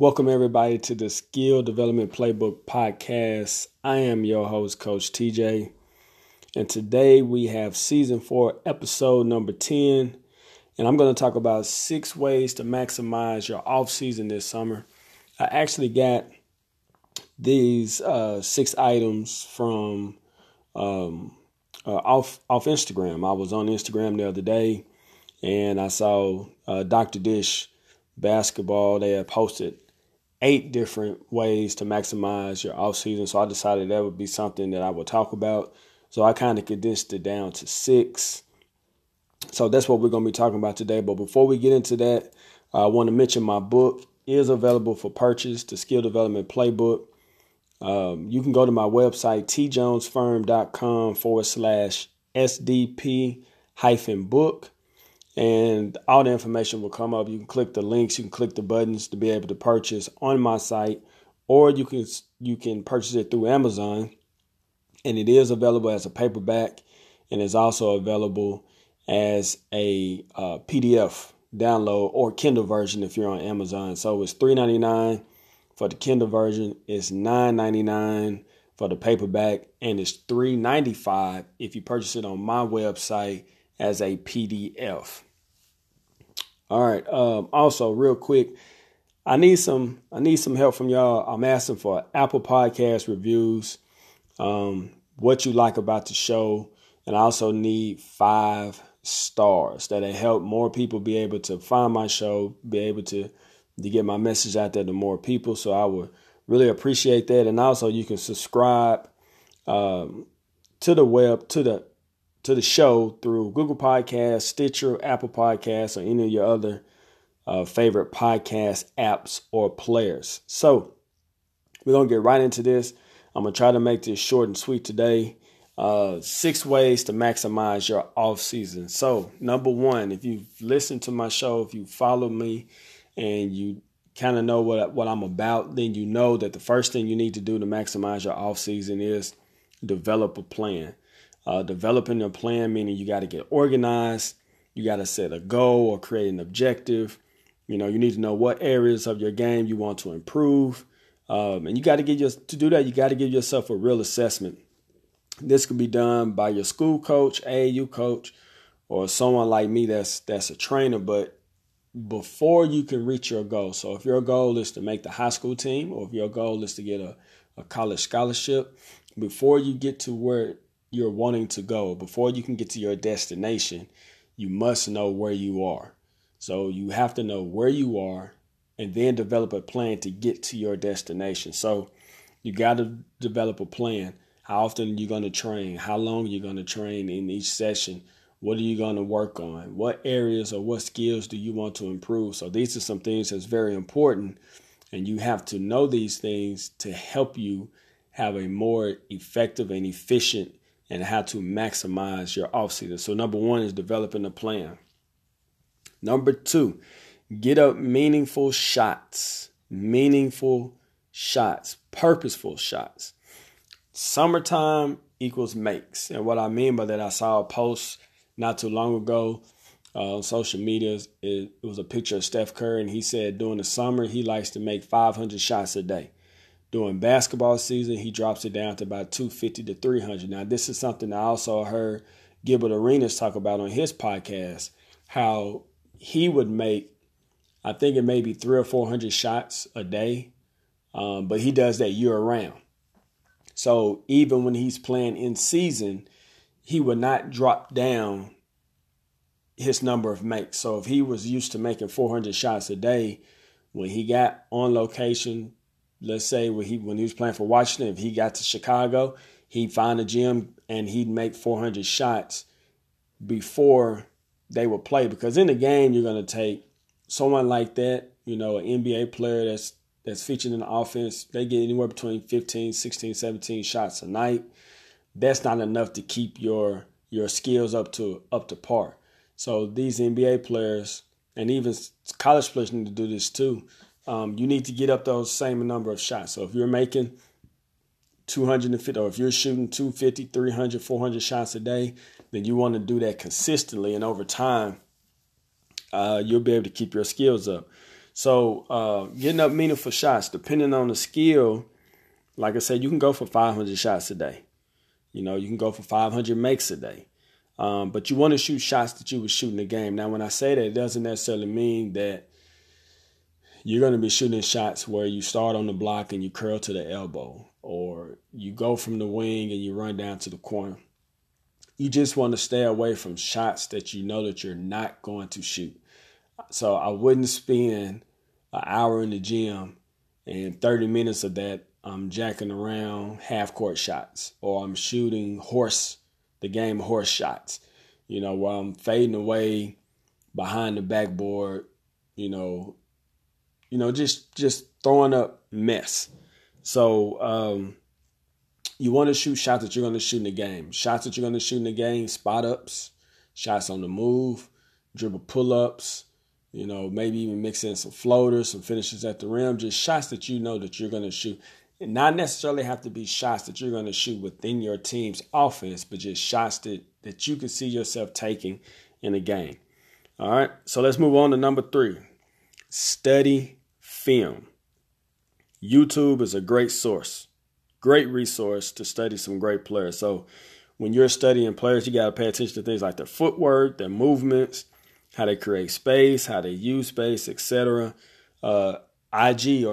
Welcome everybody to the Skill Development Playbook podcast. I am your host, Coach TJ, and today we have Season 4, Episode number 10, and I'm going to talk about 6 ways to maximize your off-season this summer. I actually got these 6 items from off Instagram. I was on Instagram the other day, and I saw Dr. Dish Basketball. They had posted 8 different ways to maximize your offseason. So I decided that would be something that I would talk about. So I kind of condensed it down to 6. So that's what we're going to be talking about today. But before we get into that, I want to mention my book is available for purchase, the Skill Development Playbook. You can go to my website, tjonesfirm.com /SDP-book. And all the information will come up. You can click the links, you can click the buttons to be able to purchase on my site, or you can purchase it through Amazon. And it is available as a paperback, and it's also available as a PDF download or Kindle version if you're on Amazon. So it's $3.99 for the Kindle version, it's $9.99 for the paperback, and it's $3.95 if you purchase it on my website as a PDF. All right. Also, real quick, I need some help from y'all. I'm asking for Apple Podcast reviews, what you like about the show, and I also need 5 stars. That'll help more people be able to find my show, be able to get my message out there to more people. So I would really appreciate that. And also, you can subscribe to the show through Google Podcasts, Stitcher, Apple Podcasts, or any of your other favorite podcast apps or players. So we're going to get right into this. I'm going to try to make this short and sweet today. 6 ways to maximize your off season. So number 1, if you've listened to my show, if you follow me and you kind of know what I'm about, then you know that the first thing you need to do to maximize your off season is develop a plan. Developing a plan, meaning you got to get organized, you got to set a goal or create an objective. You know, you need to know what areas of your game you want to improve. And you got to give yourself a real assessment. This could be done by your school coach, AAU coach, or someone like me that's a trainer, but before you can reach your goal. So if your goal is to make the high school team, or if your goal is to get a college scholarship, before you get to where you're wanting to go, before you can get to your destination, you must know where you are. So you have to know where you are and then develop a plan to get to your destination. So you got to develop a plan. How often are you going to train? How long are you going to train in each session? What are you going to work on? What areas or what skills do you want to improve? So these are some things that's very important, and you have to know these things to help you have a more effective and efficient and how to maximize your offseason. So number 1 is developing a plan. Number 2, get up meaningful shots, purposeful shots. Summertime equals makes. And what I mean by that, I saw a post not too long ago on social media. It was a picture of Steph Curry, and he said during the summer, he likes to make 500 shots a day. During basketball season, he drops it down to about 250 to 300. Now, this is something I also heard Gilbert Arenas talk about on his podcast, how he would make, I think it may be 300 or 400 shots a day, but he does that year round. So even when he's playing in season, he would not drop down his number of makes. So if he was used to making 400 shots a day, when he got on location, let's say when he was playing for Washington, if he got to Chicago, he'd find a gym and he'd make 400 shots before they would play. Because in the game, you're going to take someone like that, you know, an NBA player that's featured in the offense. They get anywhere between 15, 16, 17 shots a night. That's not enough to keep your skills up to par. So these NBA players and even college players need to do this too. You need to get up those same number of shots. So if you're making 250 or if you're shooting 250, 300, 400 shots a day, then you want to do that consistently. And over time, you'll be able to keep your skills up. So getting up meaningful shots, depending on the skill, like I said, you can go for 500 shots a day. You know, you can go for 500 makes a day. But you want to shoot shots that you were shooting a game. Now, when I say that, it doesn't necessarily mean that you're going to be shooting shots where you start on the block and you curl to the elbow, or you go from the wing and you run down to the corner. You just want to stay away from shots that you know that you're not going to shoot. So I wouldn't spend an hour in the gym and 30 minutes of that I'm jacking around half-court shots, or I'm shooting horse shots, you know, where I'm fading away behind the backboard, just throwing up mess. So you want to shoot shots that you're going to shoot in the game. Shots that you're going to shoot in the game, spot-ups, shots on the move, dribble pull-ups, you know, maybe even mix in some floaters, some finishes at the rim, just shots that you know that you're going to shoot. And not necessarily have to be shots that you're going to shoot within your team's offense, but just shots that you can see yourself taking in a game. All right, so let's move on to number 3. Study film. YouTube is a great resource to study some great players. So when you're studying players, you got to pay attention to things like their footwork, their movements, how they create space, how they use space, etc. IG or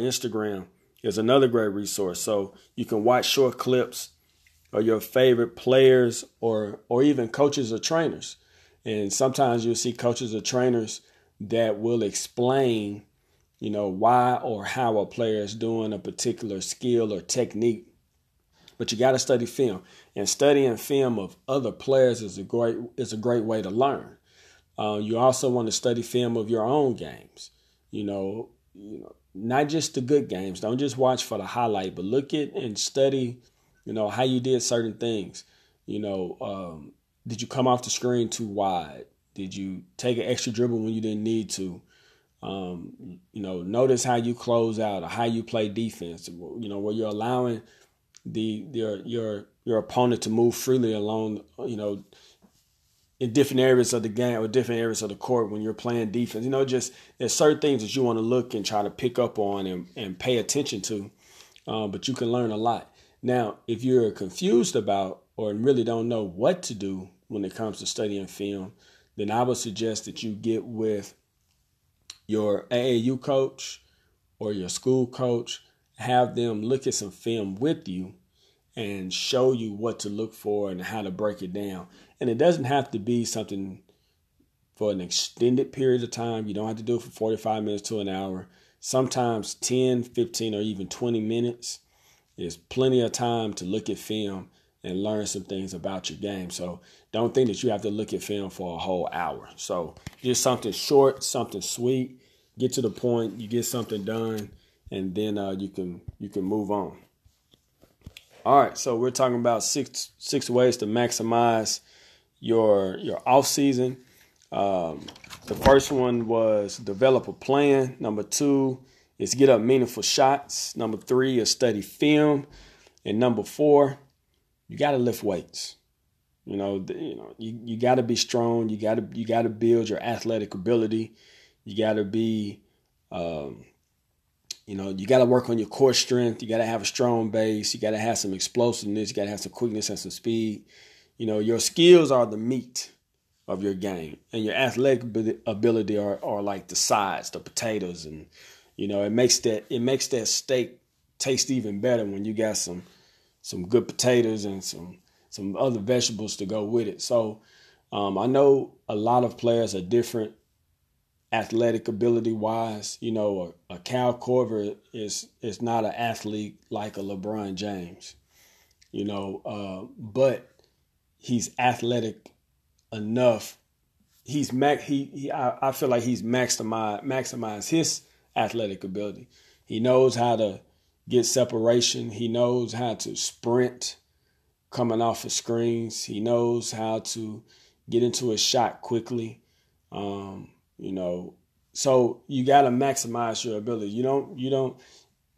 Instagram is another great resource. So you can watch short clips of your favorite players or even coaches or trainers. And sometimes you'll see coaches or trainers that will explain, you know, why or how a player is doing a particular skill or technique. But you got to study film. And studying film of other players is a great way to learn. You also want to study film of your own games, you know, not just the good games. Don't just watch for the highlight, but look at and study, you know, how you did certain things. You know, did you come off the screen too wide? Did you take an extra dribble when you didn't need to? You know, notice how you close out or how you play defense, you know, where you're allowing your opponent to move freely along, you know, in different areas of the game or different areas of the court when you're playing defense. You know, just there's certain things that you want to look and try to pick up on and pay attention to, but you can learn a lot. Now, if you're confused about or really don't know what to do when it comes to studying film, then I would suggest that you get with your AAU coach or your school coach, have them look at some film with you and show you what to look for and how to break it down. And it doesn't have to be something for an extended period of time. You don't have to do it for 45 minutes to an hour. Sometimes 10, 15, or even 20 minutes is plenty of time to look at film and learn some things about your game. So don't think that you have to look at film for a whole hour. So just something short, something sweet, get to the point, you get something done, and then you can move on. All right, so we're talking about six ways to maximize your off season. The first one was develop a plan. Number 2 is get up meaningful shots. Number 3 is study film, and number 4, you got to lift weights. You know, you got to be strong. You got to build your athletic ability. You got to be, you know, you got to work on your core strength. You got to have a strong base. You got to have some explosiveness. You got to have some quickness and some speed. You know, your skills are the meat of your game, and your athletic ability are like the sides, the potatoes, and you know it makes that steak taste even better when you got some good potatoes and some other vegetables to go with it. So I know a lot of players are different. Athletic ability wise, you know, a Cal Corver is not an athlete like a LeBron James, you know, but he's athletic enough. I feel like he's maximized his athletic ability. He knows how to get separation. He knows how to sprint coming off of screens. He knows how to get into a shot quickly. You know, so you got to maximize your ability. You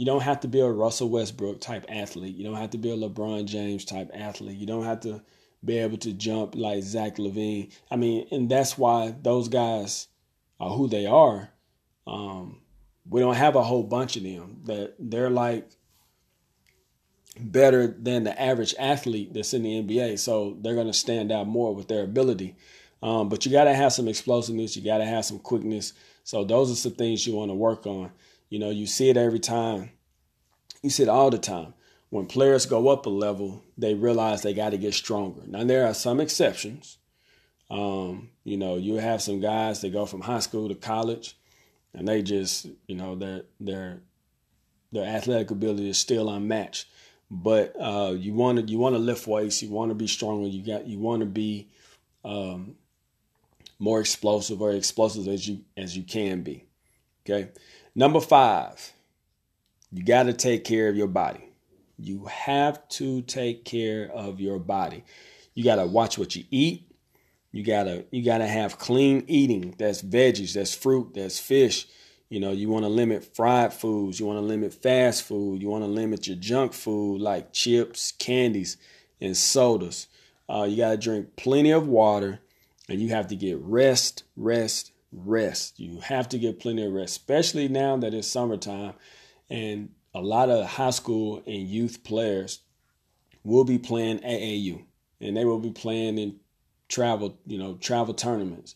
don't have to be a Russell Westbrook type athlete. You don't have to be a LeBron James type athlete. You don't have to be able to jump like Zach Levine. I mean, and that's why those guys are who they are. we don't have a whole bunch of them. That they're like better than the average athlete that's in the NBA. So they're going to stand out more with their ability. But you got to have some explosiveness. You got to have some quickness. So those are some things you want to work on. You know, you see it every time. You see it all the time. When players go up a level, they realize they got to get stronger. Now, there are some exceptions. You know, you have some guys that go from high school to college and they just, you know, their athletic ability is still unmatched. But you want to lift weights. You want to be stronger. You want to be more explosive as you can be. Okay. Number 5, you got to take care of your body. You have to take care of your body. You got to watch what you eat. You gotta have clean eating. That's veggies, that's fruit, that's fish. You know, you want to limit fried foods. You want to limit fast food. You want to limit your junk food like chips, candies, and sodas. You got to drink plenty of water, and you have to get rest. You have to get plenty of rest, especially now that it's summertime, and a lot of high school and youth players will be playing AAU, and they will be playing in travel tournaments.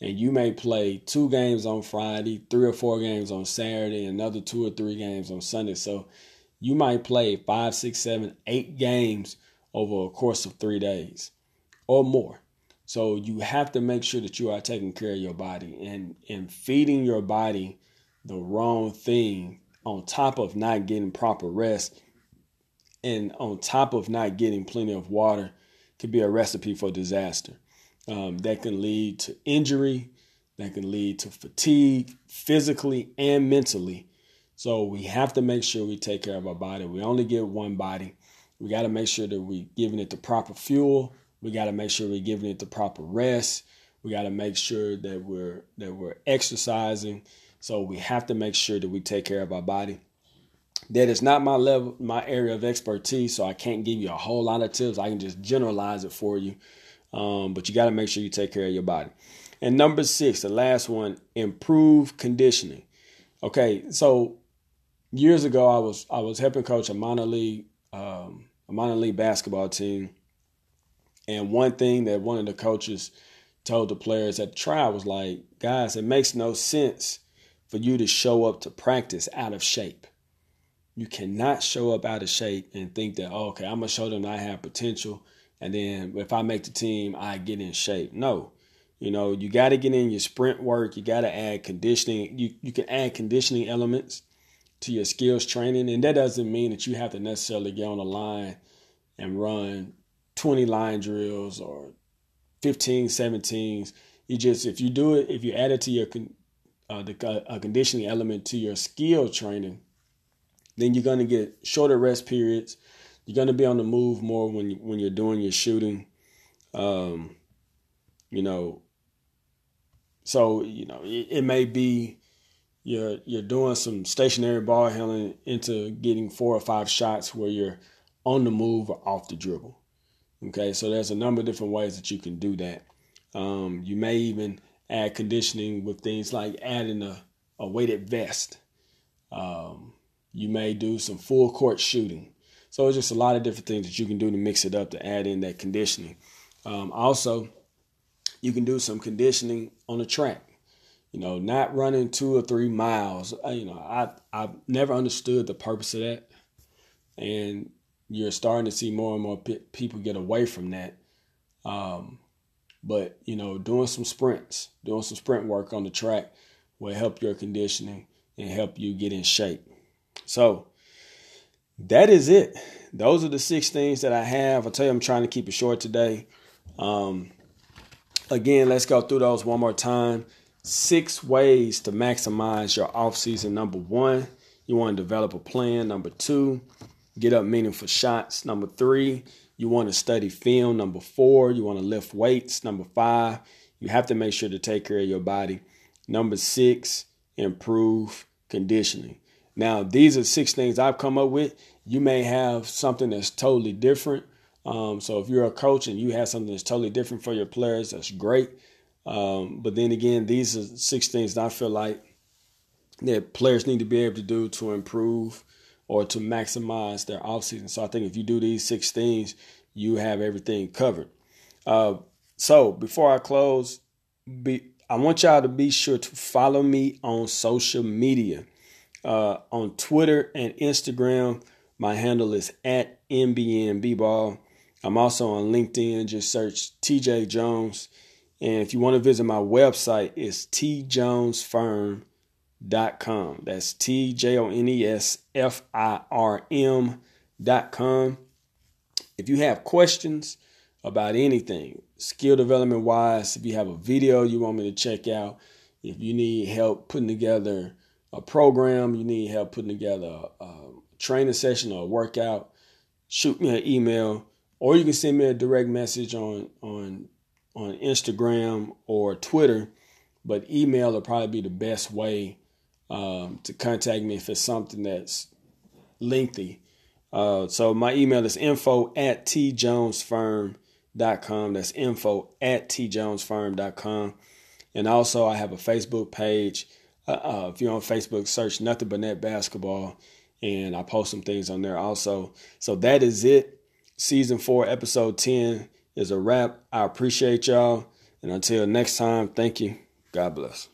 And you may play 2 games on Friday, 3 or 4 games on Saturday, another 2 or 3 games on Sunday. So you might play 5, 6, 7, 8 games over a course of 3 days or more. So you have to make sure that you are taking care of your body and feeding your body the wrong thing on top of not getting proper rest and on top of not getting plenty of water could be a recipe for disaster. That can lead to injury, that can lead to fatigue physically and mentally. So we have to make sure we take care of our body. We only get one body. We got to make sure that we're giving it the proper fuel. We got to make sure we're giving it the proper rest. We got to make sure that we're exercising. So we have to make sure that we take care of our body. That is not my area of expertise, so I can't give you a whole lot of tips. I can just generalize it for you. But you got to make sure you take care of your body. And number 6, the last one, improve conditioning. Okay, so years ago, I was helping coach a minor league basketball team. And one thing that one of the coaches told the players at the trial was like, guys, it makes no sense for you to show up to practice out of shape. You cannot show up out of shape and think that, oh, okay, I'm going to show them I have potential. And then if I make the team, I get in shape. No, you know, you got to get in your sprint work. You got to add conditioning. You can add conditioning elements to your skills training. And that doesn't mean that you have to necessarily get on a line and run 20 line drills or 15, 17s. You just, if you do it, if you add it to your conditioning element to your skill training, then you're going to get shorter rest periods. You're going to be on the move more when you're doing your shooting, you know. So, you know, it may be you're doing some stationary ball handling into getting 4 or 5 shots where you're on the move or off the dribble. Okay, so there's a number of different ways that you can do that. You may even add conditioning with things like adding a weighted vest. You may do some full court shooting. So it's just a lot of different things that you can do to mix it up to add in that conditioning. Also, you can do some conditioning on the track. You know, not running 2 or 3 miles. You know, I've never understood the purpose of that. And you're starting to see more and more people get away from that. But, you know, doing some sprints, doing some sprint work on the track will help your conditioning and help you get in shape. So, that is it. Those are the 6 things that I have. I tell you, I'm trying to keep it short today. Again, let's go through those one more time. 6 ways to maximize your offseason. Number 1, you want to develop a plan. Number 2, get up meaningful shots. Number 3, you want to study film. Number 4, you want to lift weights. Number 5, you have to make sure to take care of your body. Number 6, improve conditioning. Now, these are 6 things I've come up with. You may have something that's totally different. So if you're a coach and you have something that's totally different for your players, that's great. But then again, these are 6 things that I feel like that players need to be able to do to improve or to maximize their offseason. So I think if you do these 6 things, you have everything covered. So before I close, I want y'all to be sure to follow me on social media. On Twitter and Instagram, my handle is at NBNBBall. I'm also on LinkedIn. Just search TJ Jones. And if you want to visit my website, it's tjonesfirm.com. That's tjonesfirm.com. If you have questions about anything, skill development wise, if you have a video you want me to check out, if you need help putting together a program, you need help putting together a training session or a workout, shoot me an email, or you can send me a direct message on Instagram or Twitter, but email will probably be the best way to contact me if it's something that's lengthy. So my email is info@tjonesfirm.com. That's info@tjonesfirm.com. And also I have a Facebook page. If you're on Facebook, search Nothing But Net Basketball, and I post some things on there also. So that is it. Season 4, episode 10 is a wrap. I appreciate y'all. And until next time, thank you. God bless.